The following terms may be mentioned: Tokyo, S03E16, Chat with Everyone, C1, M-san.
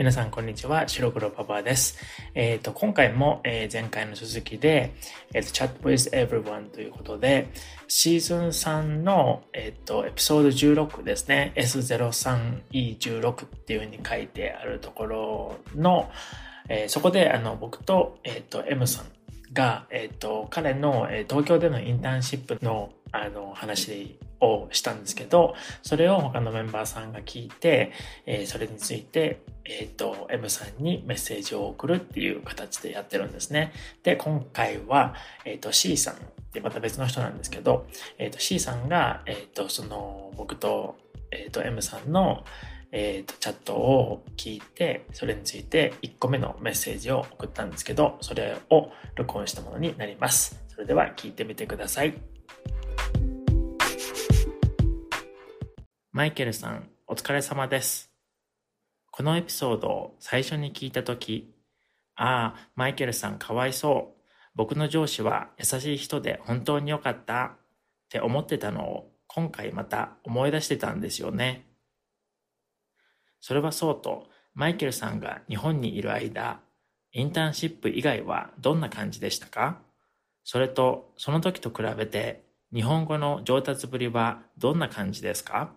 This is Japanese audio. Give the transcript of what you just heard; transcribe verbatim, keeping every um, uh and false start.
皆さんこんにちは、白黒パパです。えっと今回も、えー、前回の続きで、えっと Chat with Everyone ということで、シーズンスリーの、えっとエピソードじゅうろくですね、エスゼロスリーイーじゅうろく っていう風に書いてあるところの、えー、そこであの僕と、えっと M さんが、えっと彼の、えー、東京でのインターンシップのあの話をしたんですけど、それを他のメンバーさんが聞いて、えー、それについて、えーと、M さんにメッセージを送るっていう形でやってるんですね。で、今回は、えーと、C さんってまた別の人なんですけど、えーと、C さんが、えーと、その僕と、えーと、M さんの、えーと、チャットを聞いて、それについていっこめのメッセージを送ったんですけど、それを録音したものになります。それでは聞いてみてください。マイケルさん、お疲れ様です。このエピソードを最初に聞いたとき、ああ、マイケルさんかわいそう。僕の上司は優しい人で本当に良かったって思ってたのを今回また思い出してたんですよね。それはそうと、マイケルさんが日本にいる間、インターンシップ以外はどんな感じでしたか？それと、その時と比べて日本語の上達ぶりはどんな感じですか？